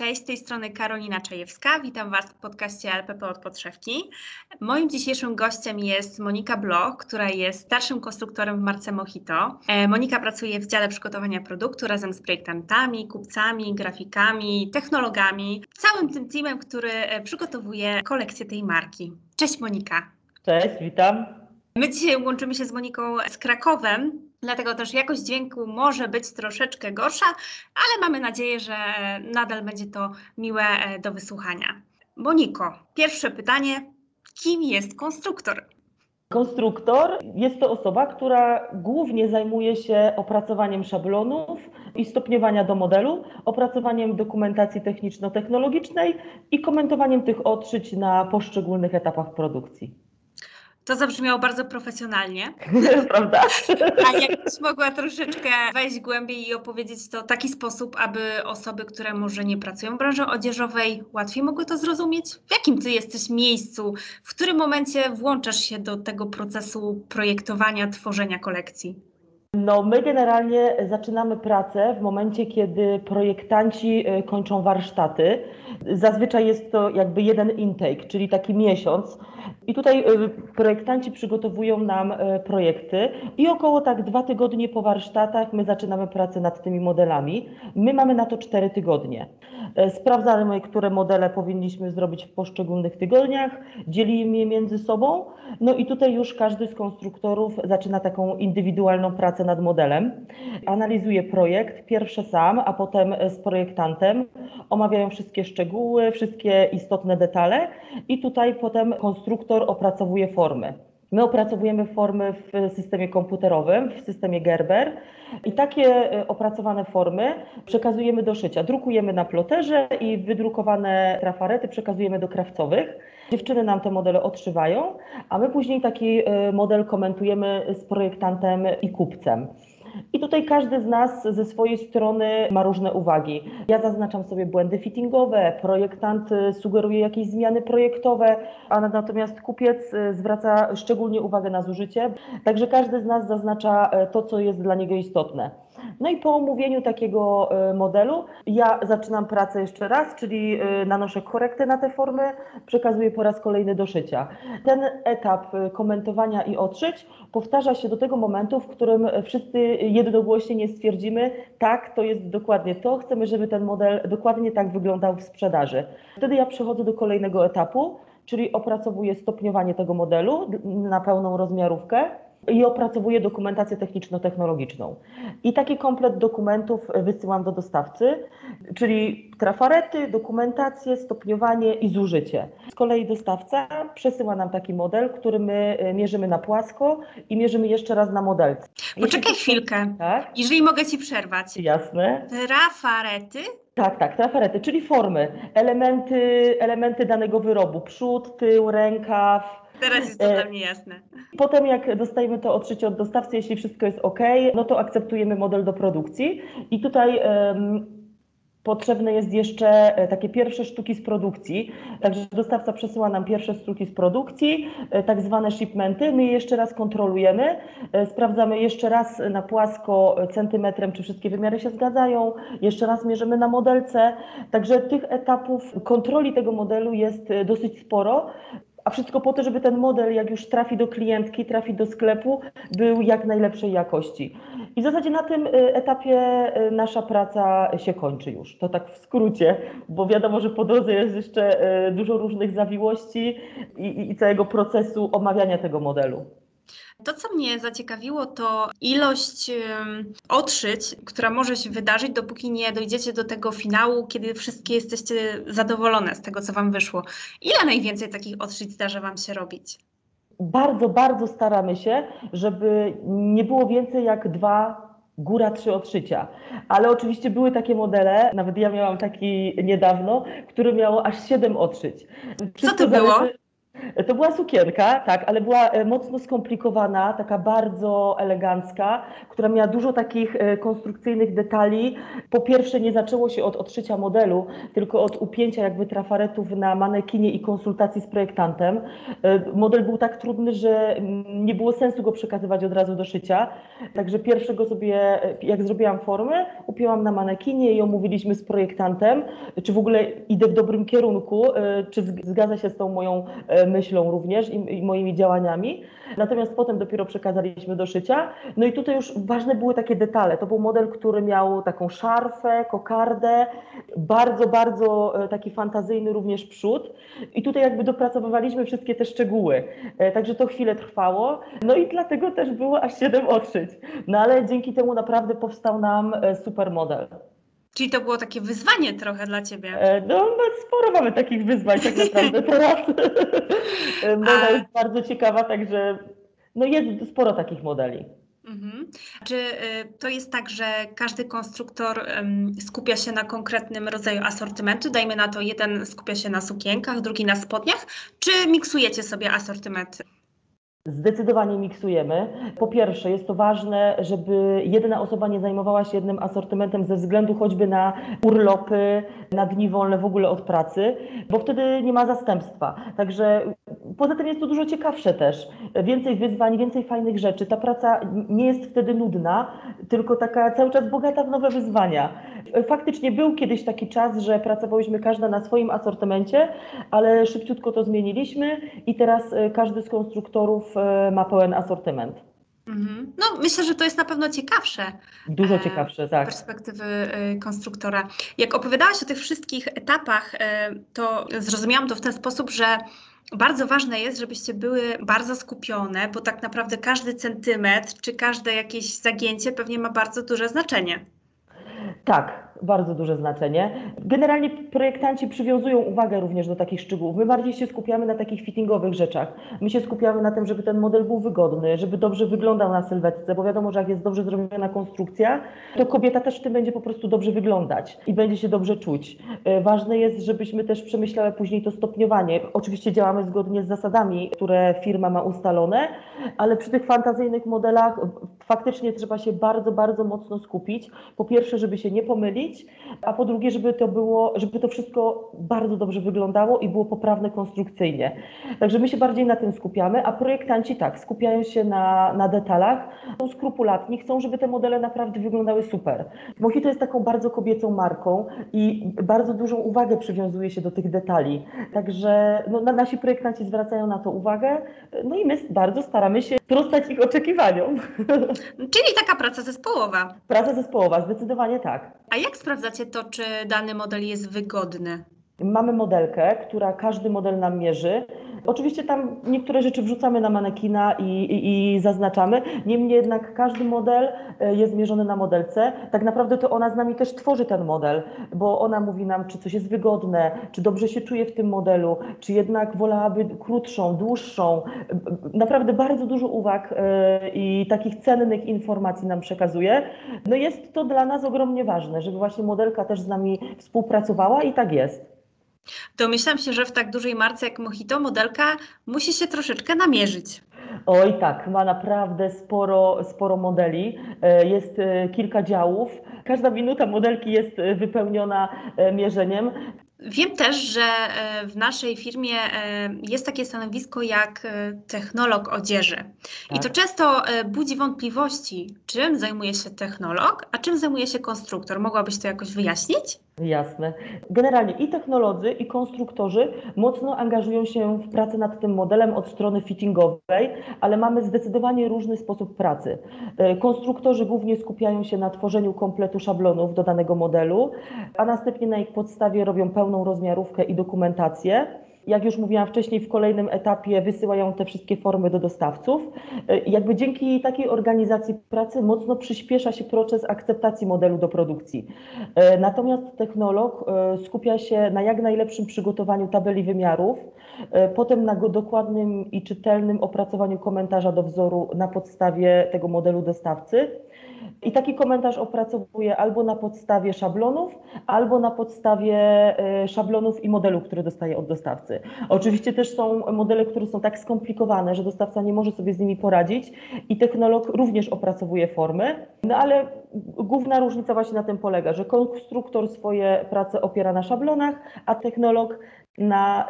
Cześć, z tej strony Karolina Czajewska. Witam Was w podcaście LPP od podszewki. Moim dzisiejszym gościem jest Monika Bloch, która jest starszym konstruktorem w marce Mohito. Monika pracuje w dziale przygotowania produktu razem z projektantami, kupcami, grafikami, technologami, całym tym teamem, który przygotowuje kolekcję tej marki. Cześć Monika. Cześć, witam. My dzisiaj łączymy się z Moniką z Krakowem. Dlatego też jakość dźwięku może być troszeczkę gorsza, ale mamy nadzieję, że nadal będzie to miłe do wysłuchania. Moniko, pierwsze pytanie, kim jest konstruktor? Konstruktor jest to osoba, która głównie zajmuje się opracowaniem szablonów i stopniowania do modelu, opracowaniem dokumentacji techniczno-technologicznej i komentowaniem tych odszyć na poszczególnych etapach produkcji. To zabrzmiało bardzo profesjonalnie. Prawda? A jakbyś mogła troszeczkę wejść głębiej i opowiedzieć to w taki sposób, aby osoby, które może nie pracują w branży odzieżowej, łatwiej mogły to zrozumieć? W jakim Ty jesteś miejscu? W którym momencie włączasz się do tego procesu projektowania, tworzenia kolekcji? No, my generalnie zaczynamy pracę w momencie, kiedy projektanci kończą warsztaty. Zazwyczaj jest to jakby jeden intake, czyli taki miesiąc. I tutaj projektanci przygotowują nam projekty i około tak 2 tygodnie po warsztatach my zaczynamy pracę nad tymi modelami. My mamy na to 4 tygodnie. Sprawdzamy, które modele powinniśmy zrobić w poszczególnych tygodniach, dzielimy je między sobą. No i tutaj już każdy z konstruktorów zaczyna taką indywidualną pracę nad modelem. Analizuje projekt, pierwszy sam, a potem z projektantem. Omawiają wszystkie szczegóły, wszystkie istotne detale i tutaj potem konstruktor opracowuje formy. My opracowujemy formy w systemie komputerowym, w systemie Gerber i takie opracowane formy przekazujemy do szycia. Drukujemy na ploterze i wydrukowane trafarety przekazujemy do krawcowych. Dziewczyny nam te modele odszywają, a my później taki model komentujemy z projektantem i kupcem. I tutaj każdy z nas ze swojej strony ma różne uwagi. Ja zaznaczam sobie błędy fittingowe, projektant sugeruje jakieś zmiany projektowe, a natomiast kupiec zwraca szczególnie uwagę na zużycie. Także każdy z nas zaznacza to, co jest dla niego istotne. No i po omówieniu takiego modelu ja zaczynam pracę jeszcze raz, czyli nanoszę korektę na te formy, przekazuję po raz kolejny do szycia. Ten etap komentowania i odszyć powtarza się do tego momentu, w którym wszyscy jednogłośnie nie stwierdzimy, tak, to jest dokładnie to, chcemy, żeby ten model dokładnie tak wyglądał w sprzedaży. Wtedy ja przechodzę do kolejnego etapu, czyli opracowuję stopniowanie tego modelu na pełną rozmiarówkę i opracowuję dokumentację techniczno-technologiczną. I taki komplet dokumentów wysyłam do dostawcy, czyli trafarety, dokumentację, stopniowanie i zużycie. Z kolei dostawca przesyła nam taki model, który my mierzymy na płasko i mierzymy jeszcze raz na modelce. Poczekaj chwilkę, tak? Jeżeli mogę Ci przerwać. Jasne. Trafarety? Tak, trafarety, czyli formy, elementy danego wyrobu, przód, tył, rękaw. Teraz jest to dla mnie jasne. Potem jak dostajemy to odszycie od dostawcy, jeśli wszystko jest ok, no to akceptujemy model do produkcji i tutaj potrzebne jest jeszcze takie pierwsze sztuki z produkcji, także dostawca przesyła nam pierwsze sztuki z produkcji, tak zwane shipmenty, my je jeszcze raz kontrolujemy, sprawdzamy jeszcze raz na płasko centymetrem, czy wszystkie wymiary się zgadzają, jeszcze raz mierzymy na modelce, także tych etapów kontroli tego modelu jest dosyć sporo. A wszystko po to, żeby ten model, jak już trafi do klientki, trafi do sklepu, był jak najlepszej jakości. I w zasadzie na tym etapie nasza praca się kończy już. To tak w skrócie, bo wiadomo, że po drodze jest jeszcze dużo różnych zawiłości i całego procesu omawiania tego modelu. To, co mnie zaciekawiło, to ilość odszyć, która może się wydarzyć, dopóki nie dojdziecie do tego finału, kiedy wszystkie jesteście zadowolone z tego, co Wam wyszło. Ile najwięcej takich odszyć zdarza Wam się robić? Bardzo, bardzo staramy się, żeby nie było więcej jak 2, góra 3 odszycia. Ale oczywiście były takie modele, nawet ja miałam taki niedawno, który miał aż 7 odszyć. Wszystko co to było? To była sukienka, tak, ale była mocno skomplikowana, taka bardzo elegancka, która miała dużo takich konstrukcyjnych detali. Po pierwsze nie zaczęło się od odszycia modelu, tylko od upięcia jakby trafaretów na manekinie i konsultacji z projektantem. Model był tak trudny, że nie było sensu go przekazywać od razu do szycia. Także pierwszego sobie, jak zrobiłam formę, upięłam na manekinie i omówiliśmy z projektantem, czy w ogóle idę w dobrym kierunku, czy zgadza się z tą moją myślą również i moimi działaniami. Natomiast potem dopiero przekazaliśmy do szycia. No i tutaj już ważne były takie detale. To był model, który miał taką szarfę, kokardę, bardzo, bardzo taki fantazyjny również przód. I tutaj jakby dopracowywaliśmy wszystkie te szczegóły. Także to chwilę trwało. No i dlatego też było aż 7 odszyć. No ale dzięki temu naprawdę powstał nam super model. Czyli to było takie wyzwanie trochę dla Ciebie. No sporo mamy takich wyzwań tak naprawdę teraz. Moda jest bardzo ciekawa, także no jest sporo takich modeli. Mhm. Czy to jest tak, że każdy konstruktor skupia się na konkretnym rodzaju asortymentu? Dajmy na to, jeden skupia się na sukienkach, drugi na spodniach. Czy miksujecie sobie asortymenty? Zdecydowanie miksujemy. Po pierwsze, jest to ważne, żeby jedna osoba nie zajmowała się jednym asortymentem ze względu choćby na urlopy, na dni wolne w ogóle od pracy, bo wtedy nie ma zastępstwa. Także poza tym jest to dużo ciekawsze też. Więcej wyzwań, więcej fajnych rzeczy. Ta praca nie jest wtedy nudna, tylko taka cały czas bogata w nowe wyzwania. Faktycznie był kiedyś taki czas, że pracowałyśmy każda na swoim asortymencie, ale szybciutko to zmieniliśmy i teraz każdy z konstruktorów ma pełen asortyment. No, myślę, że to jest na pewno ciekawsze. Dużo ciekawsze, tak. Z perspektywy konstruktora. Jak opowiadałaś o tych wszystkich etapach, to zrozumiałam to w ten sposób, że bardzo ważne jest, żebyście były bardzo skupione, bo tak naprawdę każdy centymetr czy każde jakieś zagięcie pewnie ma bardzo duże znaczenie. Tak. Bardzo duże znaczenie. Generalnie projektanci przywiązują uwagę również do takich szczegółów. My bardziej się skupiamy na takich fittingowych rzeczach. My się skupiamy na tym, żeby ten model był wygodny, żeby dobrze wyglądał na sylwetce, bo wiadomo, że jak jest dobrze zrobiona konstrukcja, to kobieta też w tym będzie po prostu dobrze wyglądać i będzie się dobrze czuć. Ważne jest, żebyśmy też przemyślały później to stopniowanie. Oczywiście działamy zgodnie z zasadami, które firma ma ustalone, ale przy tych fantazyjnych modelach faktycznie trzeba się bardzo, bardzo mocno skupić. Po pierwsze, żeby się nie pomylić, a po drugie, żeby to wszystko bardzo dobrze wyglądało i było poprawne konstrukcyjnie. Także my się bardziej na tym skupiamy, a projektanci tak, skupiają się na detalach, są skrupulatni, chcą, żeby te modele naprawdę wyglądały super. Mohito jest taką bardzo kobiecą marką i bardzo dużą uwagę przywiązuje się do tych detali. Także no, nasi projektanci zwracają na to uwagę, no i my bardzo staramy się sprostać ich oczekiwaniom. Czyli taka praca zespołowa. Praca zespołowa, zdecydowanie tak. A jak sprawdzacie to, czy dany model jest wygodny? Mamy modelkę, która każdy model nam mierzy. Oczywiście tam niektóre rzeczy wrzucamy na manekina i zaznaczamy. Niemniej jednak każdy model jest mierzony na modelce. Tak naprawdę to ona z nami też tworzy ten model, bo ona mówi nam, czy coś jest wygodne, czy dobrze się czuje w tym modelu, czy jednak wolałaby krótszą, dłuższą. Naprawdę bardzo dużo uwag i takich cennych informacji nam przekazuje. No jest to dla nas ogromnie ważne, żeby właśnie modelka też z nami współpracowała i tak jest. Domyślam się, że w tak dużej marce jak Mohito modelka musi się troszeczkę namierzyć. Oj tak, ma naprawdę sporo modeli, jest kilka działów, każda minuta modelki jest wypełniona mierzeniem. Wiem też, że w naszej firmie jest takie stanowisko jak technolog odzieży. Tak. I to często budzi wątpliwości, czym zajmuje się technolog, a czym zajmuje się konstruktor. Mogłabyś to jakoś wyjaśnić? Jasne. Generalnie i technolodzy, i konstruktorzy mocno angażują się w pracę nad tym modelem od strony fittingowej, ale mamy zdecydowanie różny sposób pracy. Konstruktorzy głównie skupiają się na tworzeniu kompletu szablonów do danego modelu, a następnie na ich podstawie robią pełną rozmiarówkę i dokumentację. Jak już mówiłam wcześniej, w kolejnym etapie wysyłają te wszystkie formy do dostawców. Jakby dzięki takiej organizacji pracy mocno przyspiesza się proces akceptacji modelu do produkcji. Natomiast technolog skupia się na jak najlepszym przygotowaniu tabeli wymiarów, potem na dokładnym i czytelnym opracowaniu komentarza do wzoru na podstawie tego modelu dostawcy, I taki komentarz opracowuję albo na podstawie szablonów, albo na podstawie szablonów i modelu, który dostaję od dostawcy. Oczywiście też są modele, które są tak skomplikowane, że dostawca nie może sobie z nimi poradzić i technolog również opracowuje formy, no ale główna różnica właśnie na tym polega, że konstruktor swoje prace opiera na szablonach, a technolog na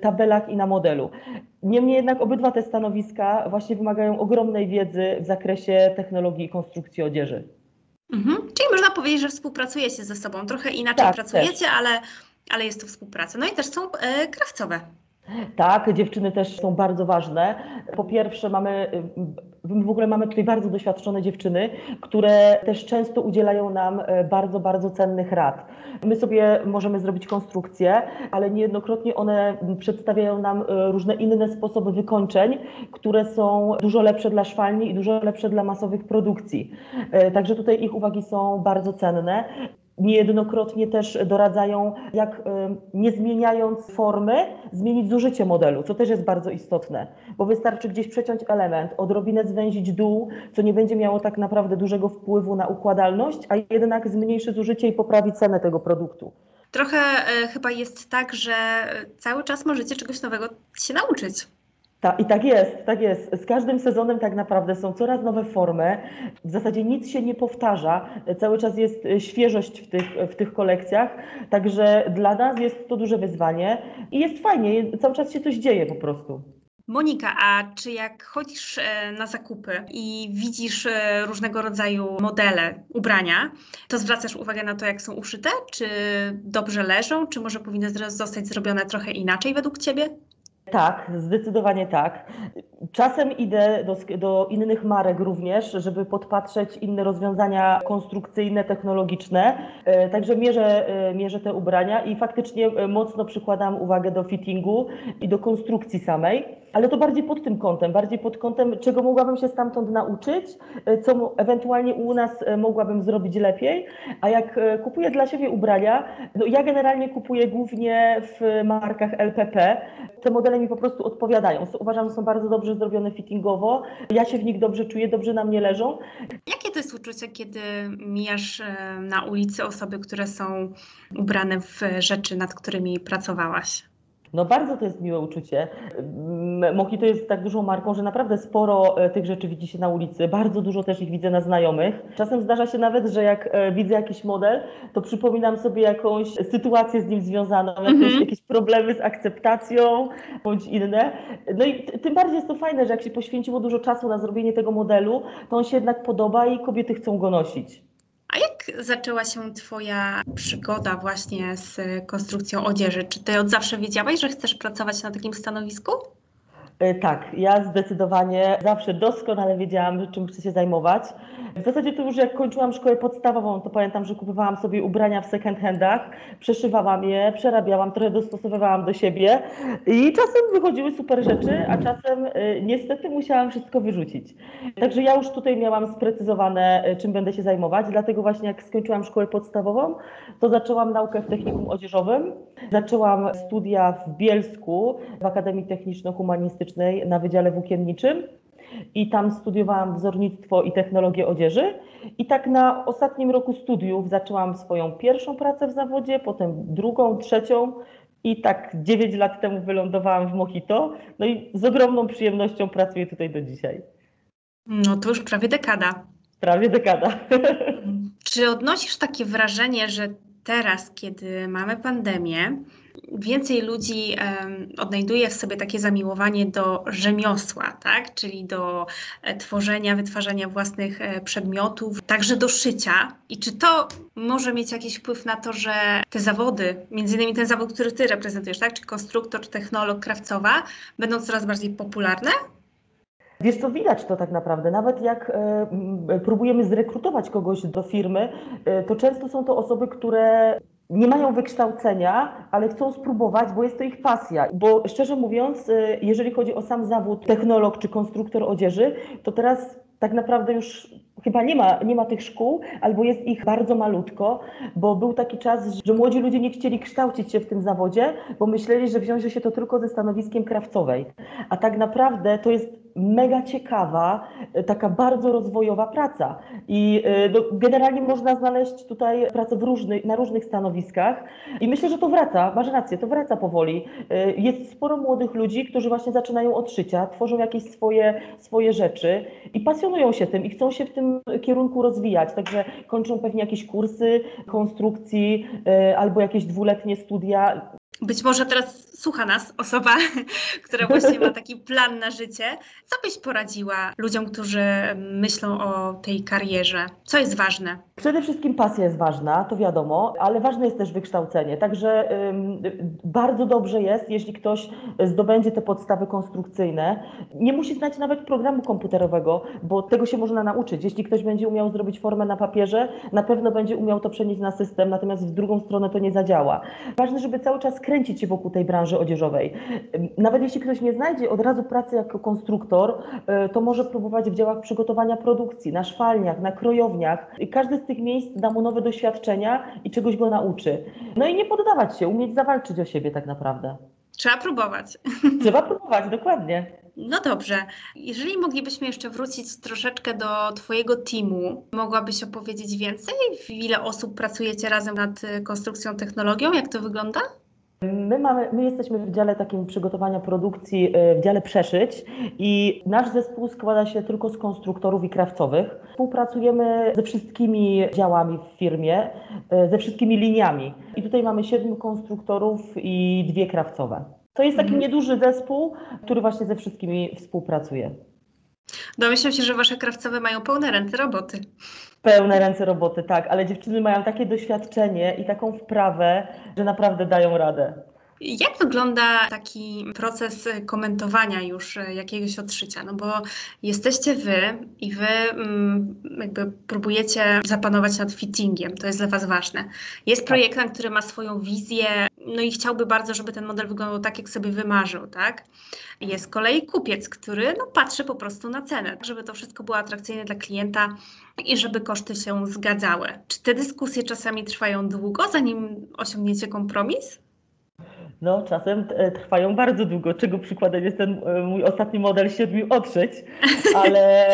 tabelach i na modelu. Niemniej jednak obydwa te stanowiska właśnie wymagają ogromnej wiedzy w zakresie technologii i konstrukcji odzieży. Mhm. Czyli można powiedzieć, że współpracujecie ze sobą. Trochę inaczej tak, pracujecie, ale jest to współpraca. No i też są krawcowe. Tak, dziewczyny też są bardzo ważne. Po pierwsze mamy tutaj bardzo doświadczone dziewczyny, które też często udzielają nam bardzo, bardzo cennych rad. My sobie możemy zrobić konstrukcje, ale niejednokrotnie one przedstawiają nam różne inne sposoby wykończeń, które są dużo lepsze dla szwalni i dużo lepsze dla masowych produkcji. Także tutaj ich uwagi są bardzo cenne. Niejednokrotnie też doradzają, jak nie zmieniając formy, zmienić zużycie modelu, co też jest bardzo istotne, bo wystarczy gdzieś przeciąć element, odrobinę zwęzić dół, co nie będzie miało tak naprawdę dużego wpływu na układalność, a jednak zmniejszy zużycie i poprawi cenę tego produktu. Trochę chyba jest tak, że cały czas możecie czegoś nowego się nauczyć. I tak jest, tak jest. Z każdym sezonem tak naprawdę są coraz nowe formy. W zasadzie nic się nie powtarza. Cały czas jest świeżość w tych kolekcjach. Także dla nas jest to duże wyzwanie i jest fajnie. Cały czas się coś dzieje po prostu. Monika, a czy jak chodzisz na zakupy i widzisz różnego rodzaju modele ubrania, to zwracasz uwagę na to, jak są uszyte? Czy dobrze leżą? Czy może powinny zostać zrobione trochę inaczej według Ciebie? Tak, zdecydowanie tak. Czasem idę do innych marek również, żeby podpatrzeć inne rozwiązania konstrukcyjne, technologiczne. Także mierzę te ubrania i faktycznie mocno przykładam uwagę do fittingu i do konstrukcji samej, ale to bardziej pod tym kątem, czego mogłabym się stamtąd nauczyć, co ewentualnie u nas mogłabym zrobić lepiej, a jak kupuję dla siebie ubrania, no ja generalnie kupuję głównie w markach LPP, te modele mi po prostu odpowiadają, uważam, że są bardzo dobrze zrobione fittingowo, ja się w nich dobrze czuję, dobrze na mnie leżą. Jakie to jest uczucie, kiedy mijasz na ulicy osoby, które są ubrane w rzeczy, nad którymi pracowałaś? No bardzo to jest miłe uczucie. Mohito jest tak dużą marką, że naprawdę sporo tych rzeczy widzi się na ulicy. Bardzo dużo też ich widzę na znajomych. Czasem zdarza się nawet, że jak widzę jakiś model, to przypominam sobie jakąś sytuację z nim związaną, jakieś problemy z akceptacją bądź inne. No i tym bardziej jest to fajne, że jak się poświęciło dużo czasu na zrobienie tego modelu, to on się jednak podoba i kobiety chcą go nosić. A jak zaczęła się Twoja przygoda właśnie z konstrukcją odzieży? Czy Ty od zawsze wiedziałaś, że chcesz pracować na takim stanowisku? Tak, ja zdecydowanie zawsze doskonale wiedziałam, czym chcę się zajmować. W zasadzie to już jak kończyłam szkołę podstawową, to pamiętam, że kupowałam sobie ubrania w second handach, przeszywałam je, przerabiałam, trochę dostosowywałam do siebie i czasem wychodziły super rzeczy, a czasem niestety musiałam wszystko wyrzucić. Także ja już tutaj miałam sprecyzowane, czym będę się zajmować, dlatego właśnie jak skończyłam szkołę podstawową, to zaczęłam naukę w technikum odzieżowym, zaczęłam studia w Bielsku w Akademii Techniczno-Humanistycznej na Wydziale Włókienniczym i tam studiowałam wzornictwo i technologię odzieży i tak na ostatnim roku studiów zaczęłam swoją pierwszą pracę w zawodzie, potem drugą, trzecią i tak 9 lat temu wylądowałam w Mohito, no i z ogromną przyjemnością pracuję tutaj do dzisiaj. No to już prawie dekada. Prawie dekada. Czy odnosisz takie wrażenie, że teraz, kiedy mamy pandemię, więcej ludzi odnajduje w sobie takie zamiłowanie do rzemiosła, tak? Czyli do tworzenia, wytwarzania własnych przedmiotów, także do szycia. I czy to może mieć jakiś wpływ na to, że te zawody, między innymi ten zawód, który Ty reprezentujesz, tak? Czy konstruktor, technolog, krawcowa, będą coraz bardziej popularne? Wiesz co, widać to tak naprawdę, nawet jak próbujemy zrekrutować kogoś do firmy, to często są to osoby, które nie mają wykształcenia, ale chcą spróbować, bo jest to ich pasja. Bo szczerze mówiąc, jeżeli chodzi o sam zawód technolog czy konstruktor odzieży, to teraz tak naprawdę już Chyba nie ma tych szkół, albo jest ich bardzo malutko, bo był taki czas, że młodzi ludzie nie chcieli kształcić się w tym zawodzie, bo myśleli, że wiąże się to tylko ze stanowiskiem krawcowej. A tak naprawdę to jest mega ciekawa, taka bardzo rozwojowa praca. I generalnie można znaleźć tutaj pracę na różnych stanowiskach. I myślę, że to wraca, masz rację, to wraca powoli. Jest sporo młodych ludzi, którzy właśnie zaczynają od szycia, tworzą jakieś swoje rzeczy i pasjonują się tym i chcą się w tym kierunku rozwijać. Także kończą pewnie jakieś kursy konstrukcji albo jakieś 2-letnie studia. Być może teraz słucha nas osoba, która właśnie ma taki plan na życie. Co byś poradziła ludziom, którzy myślą o tej karierze? Co jest ważne? Przede wszystkim pasja jest ważna, to wiadomo, ale ważne jest też wykształcenie. Także bardzo dobrze jest, jeśli ktoś zdobędzie te podstawy konstrukcyjne. Nie musi znać nawet programu komputerowego, bo tego się można nauczyć. Jeśli ktoś będzie umiał zrobić formę na papierze, na pewno będzie umiał to przenieść na system, natomiast w drugą stronę to nie zadziała. Ważne, żeby cały czas kręcić się wokół tej branży odzieżowej. Nawet jeśli ktoś nie znajdzie od razu pracy jako konstruktor, to może próbować w działach przygotowania produkcji, na szwalniach, na krojowniach. Każdy z tych miejsc da mu nowe doświadczenia i czegoś go nauczy. No i nie poddawać się, umieć zawalczyć o siebie tak naprawdę. Trzeba próbować. Trzeba próbować, dokładnie. No dobrze. Jeżeli moglibyśmy jeszcze wrócić troszeczkę do Twojego teamu, mogłabyś opowiedzieć więcej? Ile osób pracujecie razem nad konstrukcją, technologią? Jak to wygląda? My jesteśmy w dziale takim przygotowania produkcji, w dziale przeszyć i nasz zespół składa się tylko z konstruktorów i krawcowych. Współpracujemy ze wszystkimi działami w firmie, ze wszystkimi liniami i tutaj mamy 7 konstruktorów i 2 krawcowe. To jest taki nieduży zespół, który właśnie ze wszystkimi współpracuje. Domyślam się, że wasze krawcowe mają pełne ręce roboty. Pełne ręce roboty, tak, ale dziewczyny mają takie doświadczenie i taką wprawę, że naprawdę dają radę. Jak wygląda taki proces komentowania już jakiegoś odszycia? No bo jesteście wy i wy jakby próbujecie zapanować nad fittingiem, to jest dla was ważne. Jest projektant, który ma swoją wizję, no i chciałby bardzo, żeby ten model wyglądał tak, jak sobie wymarzył, tak? Jest z kolei kupiec, który no, patrzy po prostu na cenę, żeby to wszystko było atrakcyjne dla klienta i żeby koszty się zgadzały. Czy te dyskusje czasami trwają długo, zanim osiągniecie kompromis? No, czasem trwają bardzo długo, czego przykładem jest ten mój ostatni model 7 odszyć, ale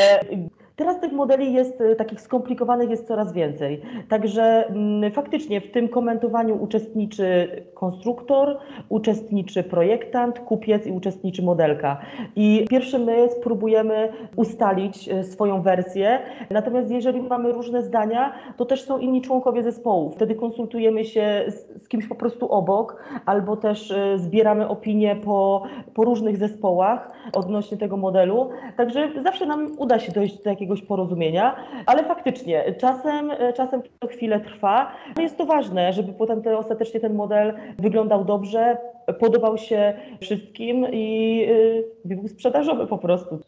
teraz tych modeli jest, takich skomplikowanych jest coraz więcej. Także faktycznie w tym komentowaniu uczestniczy konstruktor, uczestniczy projektant, kupiec i uczestniczy modelka. I pierwszy my spróbujemy ustalić swoją wersję, natomiast jeżeli mamy różne zdania, to też są inni członkowie zespołu. Wtedy konsultujemy się z kimś po prostu obok, albo też zbieramy opinie po różnych zespołach odnośnie tego modelu. Także zawsze nam uda się dojść do jakiegoś porozumienia, ale faktycznie czasem to chwilę trwa. Jest to ważne, żeby potem ostatecznie ten model wyglądał dobrze, podobał się wszystkim i był sprzedażowy po prostu.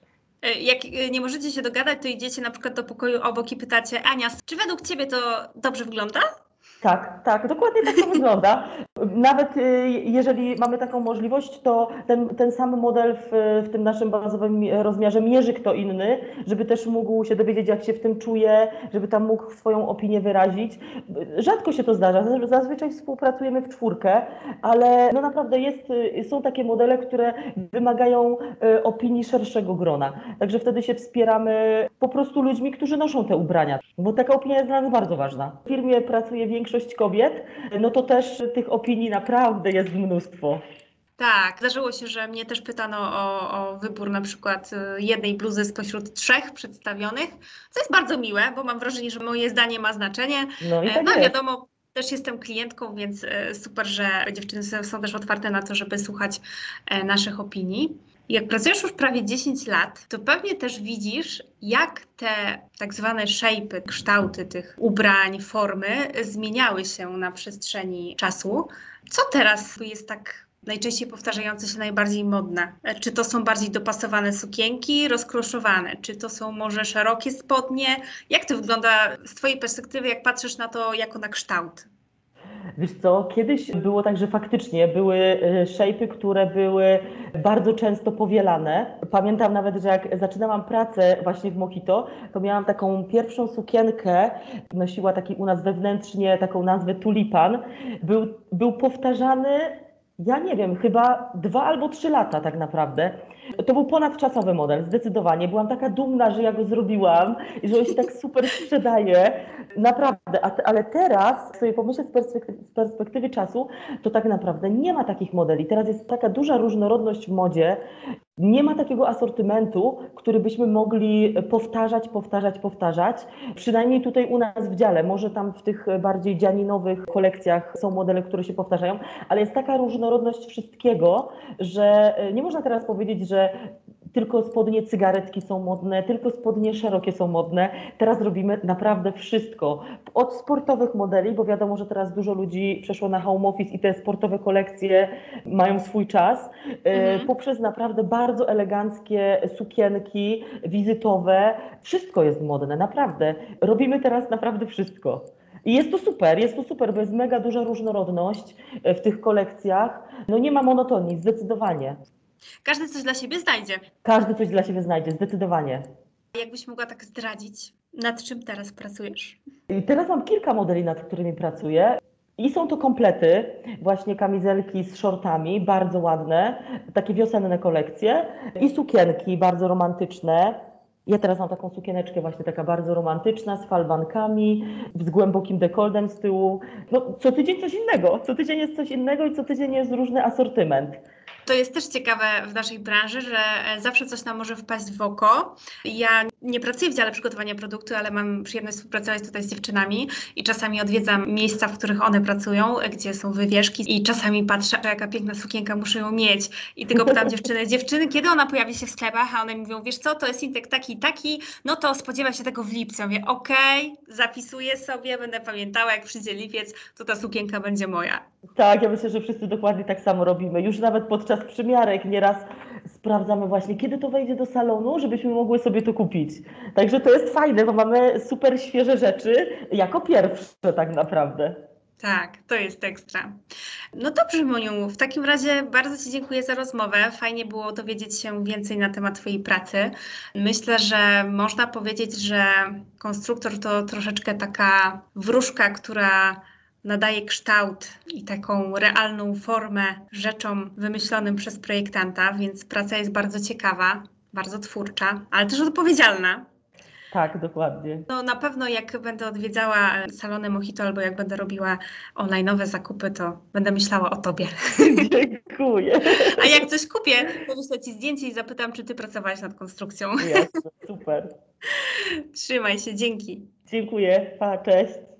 Jak nie możecie się dogadać, to idziecie na przykład do pokoju obok i pytacie: Ania, czy według Ciebie to dobrze wygląda? Tak, dokładnie tak to wygląda. Nawet jeżeli mamy taką możliwość, to ten sam model w tym naszym bazowym rozmiarze mierzy kto inny, żeby też mógł się dowiedzieć, jak się w tym czuje, żeby tam mógł swoją opinię wyrazić. Rzadko się to zdarza, zazwyczaj współpracujemy w 4, ale no naprawdę są takie modele, które wymagają opinii szerszego grona. Także wtedy się wspieramy po prostu ludźmi, którzy noszą te ubrania, bo taka opinia jest dla nas bardzo ważna. W firmie pracuje większość kobiet, no to też tych opinii naprawdę jest mnóstwo. Tak, zdarzyło się, że mnie też pytano o wybór na przykład jednej bluzy spośród 3 przedstawionych, co jest bardzo miłe, bo mam wrażenie, że moje zdanie ma znaczenie. No i tak jest. Wiadomo, też jestem klientką, więc super, że dziewczyny są też otwarte na to, żeby słuchać naszych opinii. Jak pracujesz już prawie 10 lat, to pewnie też widzisz, jak te tak zwane szejpy, kształty tych ubrań, formy zmieniały się na przestrzeni czasu. Co teraz jest tak najczęściej powtarzające się, najbardziej modne? Czy to są bardziej dopasowane sukienki, rozkroszowane? Czy to są może szerokie spodnie? Jak to wygląda z Twojej perspektywy, jak patrzysz na to jako na kształt? Wiesz co, kiedyś było tak, że faktycznie były szejpy, które były bardzo często powielane. Pamiętam nawet, że jak zaczynałam pracę właśnie w Mohito, to miałam taką pierwszą sukienkę, nosiła taki u nas wewnętrznie taką nazwę tulipan. Był powtarzany, ja nie wiem, chyba 2 albo 3 lata tak naprawdę. To był ponadczasowy model, zdecydowanie. Byłam taka dumna, że ja go zrobiłam i że on się tak super sprzedaje. Naprawdę, ale teraz sobie pomyślę z perspektywy czasu, to tak naprawdę nie ma takich modeli. Teraz jest taka duża różnorodność w modzie. Nie ma takiego asortymentu, który byśmy mogli powtarzać. Przynajmniej tutaj u nas w dziale. Może tam w tych bardziej dzianinowych kolekcjach są modele, które się powtarzają, ale jest taka różnorodność wszystkiego, że nie można teraz powiedzieć, że tylko spodnie cygaretki są modne, tylko spodnie szerokie są modne. Teraz robimy naprawdę wszystko. Od sportowych modeli, bo wiadomo, że teraz dużo ludzi przeszło na home office i te sportowe kolekcje mają swój czas, poprzez naprawdę bardzo eleganckie sukienki wizytowe. Wszystko jest modne, naprawdę. Robimy teraz naprawdę wszystko. I jest to super, bo jest mega duża różnorodność w tych kolekcjach. No nie ma monotonii, zdecydowanie. Każdy coś dla siebie znajdzie. Każdy coś dla siebie znajdzie, zdecydowanie. Jakbyś mogła tak zdradzić, nad czym teraz pracujesz? I teraz mam kilka modeli, nad którymi pracuję. I są to komplety, właśnie kamizelki z shortami, bardzo ładne, takie wiosenne kolekcje. I sukienki bardzo romantyczne. Ja teraz mam taką sukieneczkę właśnie taka bardzo romantyczna, z falbankami, z głębokim dekoltem z tyłu. No co tydzień coś innego, i co tydzień jest różny asortyment. To jest też ciekawe w naszej branży, że zawsze coś nam może wpaść w oko. Ja nie pracuję w dziale przygotowania produktu, ale mam przyjemność współpracować tutaj z dziewczynami i czasami odwiedzam miejsca, w których one pracują, gdzie są wywieszki i czasami patrzę, jaka piękna sukienka, muszę ją mieć. I tylko pytam dziewczyny, kiedy ona pojawi się w sklepach, a one mi mówią, wiesz co, to jest indeks taki i taki, no to spodziewam się tego w lipcu. Ja mówię, okej, zapisuję sobie, będę pamiętała, jak przyjdzie lipiec, to ta sukienka będzie moja. Tak, ja myślę, że wszyscy dokładnie tak samo robimy. Już nawet podczas przymiarek nieraz sprawdzamy właśnie, kiedy to wejdzie do salonu, żebyśmy mogły sobie to kupić. Także to jest fajne, bo mamy super świeże rzeczy jako pierwsze tak naprawdę. Tak, to jest ekstra. No dobrze, Moniu, w takim razie bardzo Ci dziękuję za rozmowę. Fajnie było dowiedzieć się więcej na temat Twojej pracy. Myślę, że można powiedzieć, że konstruktor to troszeczkę taka wróżka, która nadaje kształt i taką realną formę rzeczom wymyślonym przez projektanta, więc praca jest bardzo ciekawa, bardzo twórcza, ale też odpowiedzialna. Tak, dokładnie. No na pewno jak będę odwiedzała salony Mohito albo jak będę robiła online'owe zakupy, to będę myślała o Tobie. Dziękuję. A jak coś kupię, to wyślę Ci zdjęcie i zapytam, czy Ty pracowałaś nad konstrukcją. Jasne, super. Trzymaj się, dzięki. Dziękuję, pa, cześć.